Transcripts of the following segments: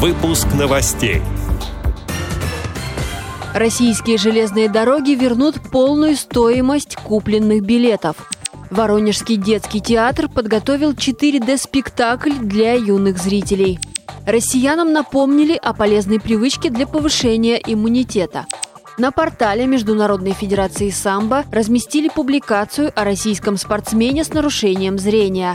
Выпуск новостей. Российские железные дороги вернут полную стоимость купленных билетов. Воронежский детский театр подготовил 4D-спектакль для юных зрителей. Россиянам напомнили о полезной привычке для повышения иммунитета. На портале Международной федерации самбо разместили публикацию о российском спортсмене с нарушением зрения.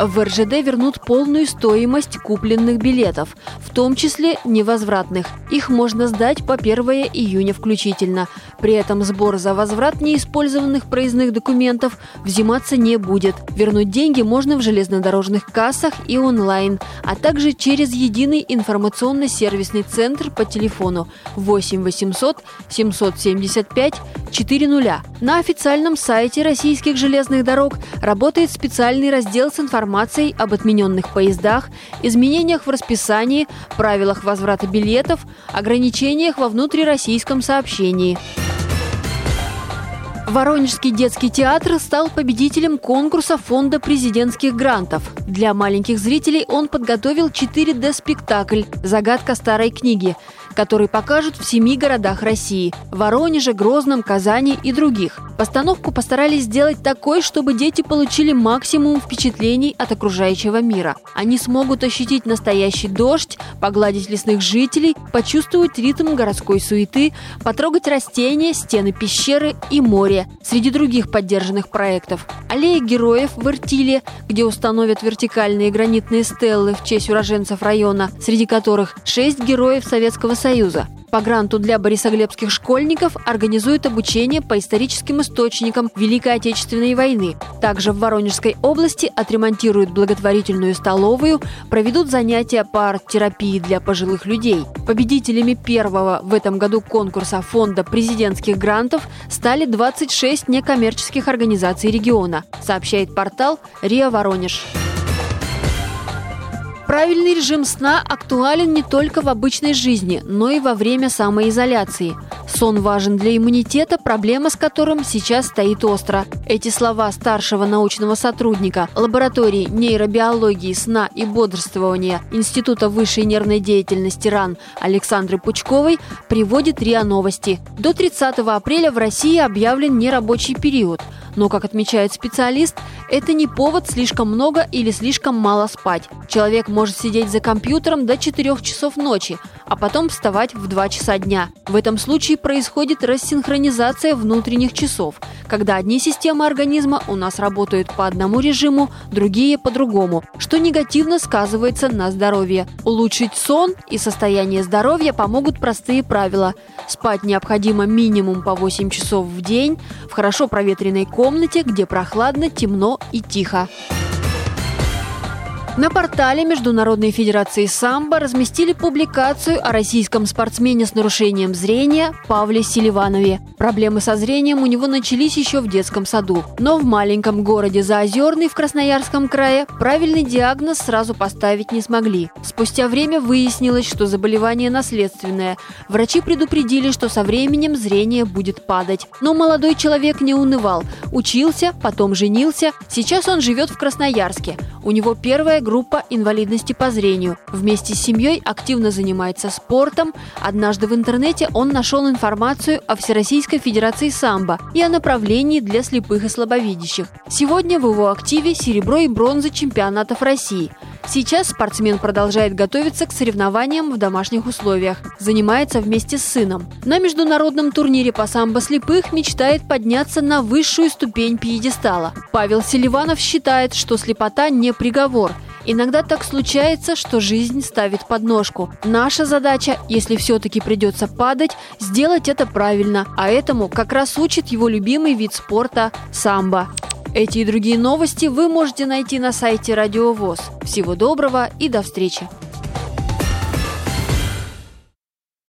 В РЖД вернут полную стоимость купленных билетов, в том числе невозвратных. Их можно сдать по 1 июня включительно. При этом сбор за возврат неиспользованных проездных документов взиматься не будет. Вернуть деньги можно в железнодорожных кассах и онлайн, а также через единый информационно-сервисный центр по телефону 8 800 775 400. На официальном сайте Российских железных дорог работает специальный раздел с информацией об отмененных поездах, изменениях в расписании, правилах возврата билетов, ограничениях во внутрироссийском сообщении. Воронежский детский театр стал победителем конкурса фонда президентских грантов. Для маленьких зрителей он подготовил 4D-спектакль «Загадка старой книги», который покажут в 7 городах России – Воронеже, Грозном, Казани и других. Постановку постарались сделать такой, чтобы дети получили максимум впечатлений от окружающего мира. Они смогут ощутить настоящий дождь, погладить лесных жителей, почувствовать ритм городской суеты, потрогать растения, стены пещеры и море. Среди других поддержанных проектов – аллея героев в Иртиле, где установят вертикальные гранитные стеллы в честь уроженцев района, среди которых 6 героев Советского Союза. По гранту для борисоглебских школьников организуют обучение по историческим источникам Великой Отечественной войны. Также в Воронежской области отремонтируют благотворительную столовую, проведут занятия по арт-терапии для пожилых людей. Победителями первого в этом году конкурса фонда президентских грантов стали 26 некоммерческих организаций региона, сообщает портал «Риа Воронеж». Правильный режим сна актуален не только в обычной жизни, но и во время самоизоляции. Сон важен для иммунитета, проблема с которым сейчас стоит остро. Эти слова старшего научного сотрудника лаборатории нейробиологии сна и бодрствования Института высшей нервной деятельности РАН Александры Пучковой приводит РИА Новости. До 30 апреля в России объявлен нерабочий период. Но, как отмечает специалист, это не повод слишком много или слишком мало спать. Человек может сидеть за компьютером до 4 часов ночи, а потом вставать в 2 часа дня. В этом случае происходит рассинхронизация внутренних часов, когда одни системы организма у нас работают по одному режиму, другие по другому, что негативно сказывается на здоровье. Улучшить сон и состояние здоровья помогут простые правила. Спать необходимо минимум по 8 часов в день, в хорошо проветренной комнате, где прохладно, темно и тихо. На портале Международной федерации самбо разместили публикацию о российском спортсмене с нарушением зрения Павле Селиванове. Проблемы со зрением у него начались еще в детском саду. Но в маленьком городе Заозерный в Красноярском крае правильный диагноз сразу поставить не смогли. Спустя время выяснилось, что заболевание наследственное. Врачи предупредили, что со временем зрение будет падать. Но молодой человек не унывал. Учился, потом женился. Сейчас он живет в Красноярске. У него первая группа инвалидности по зрению. Вместе с семьей активно занимается спортом. Однажды в интернете он нашел информацию о Всероссийской федерации самбо и о направлении для слепых и слабовидящих. Сегодня в его активе серебро и бронза чемпионатов России. Сейчас спортсмен продолжает готовиться к соревнованиям в домашних условиях. Занимается вместе с сыном. На международном турнире по самбо слепых мечтает подняться на высшую ступень пьедестала. Павел Селиванов считает, что слепота не приговор. Иногда так случается, что жизнь ставит подножку. Наша задача, если все-таки придется падать, сделать это правильно. А этому как раз учит его любимый вид спорта – самбо. Эти и другие новости вы можете найти на сайте Радио ВОС. Всего доброго и до встречи!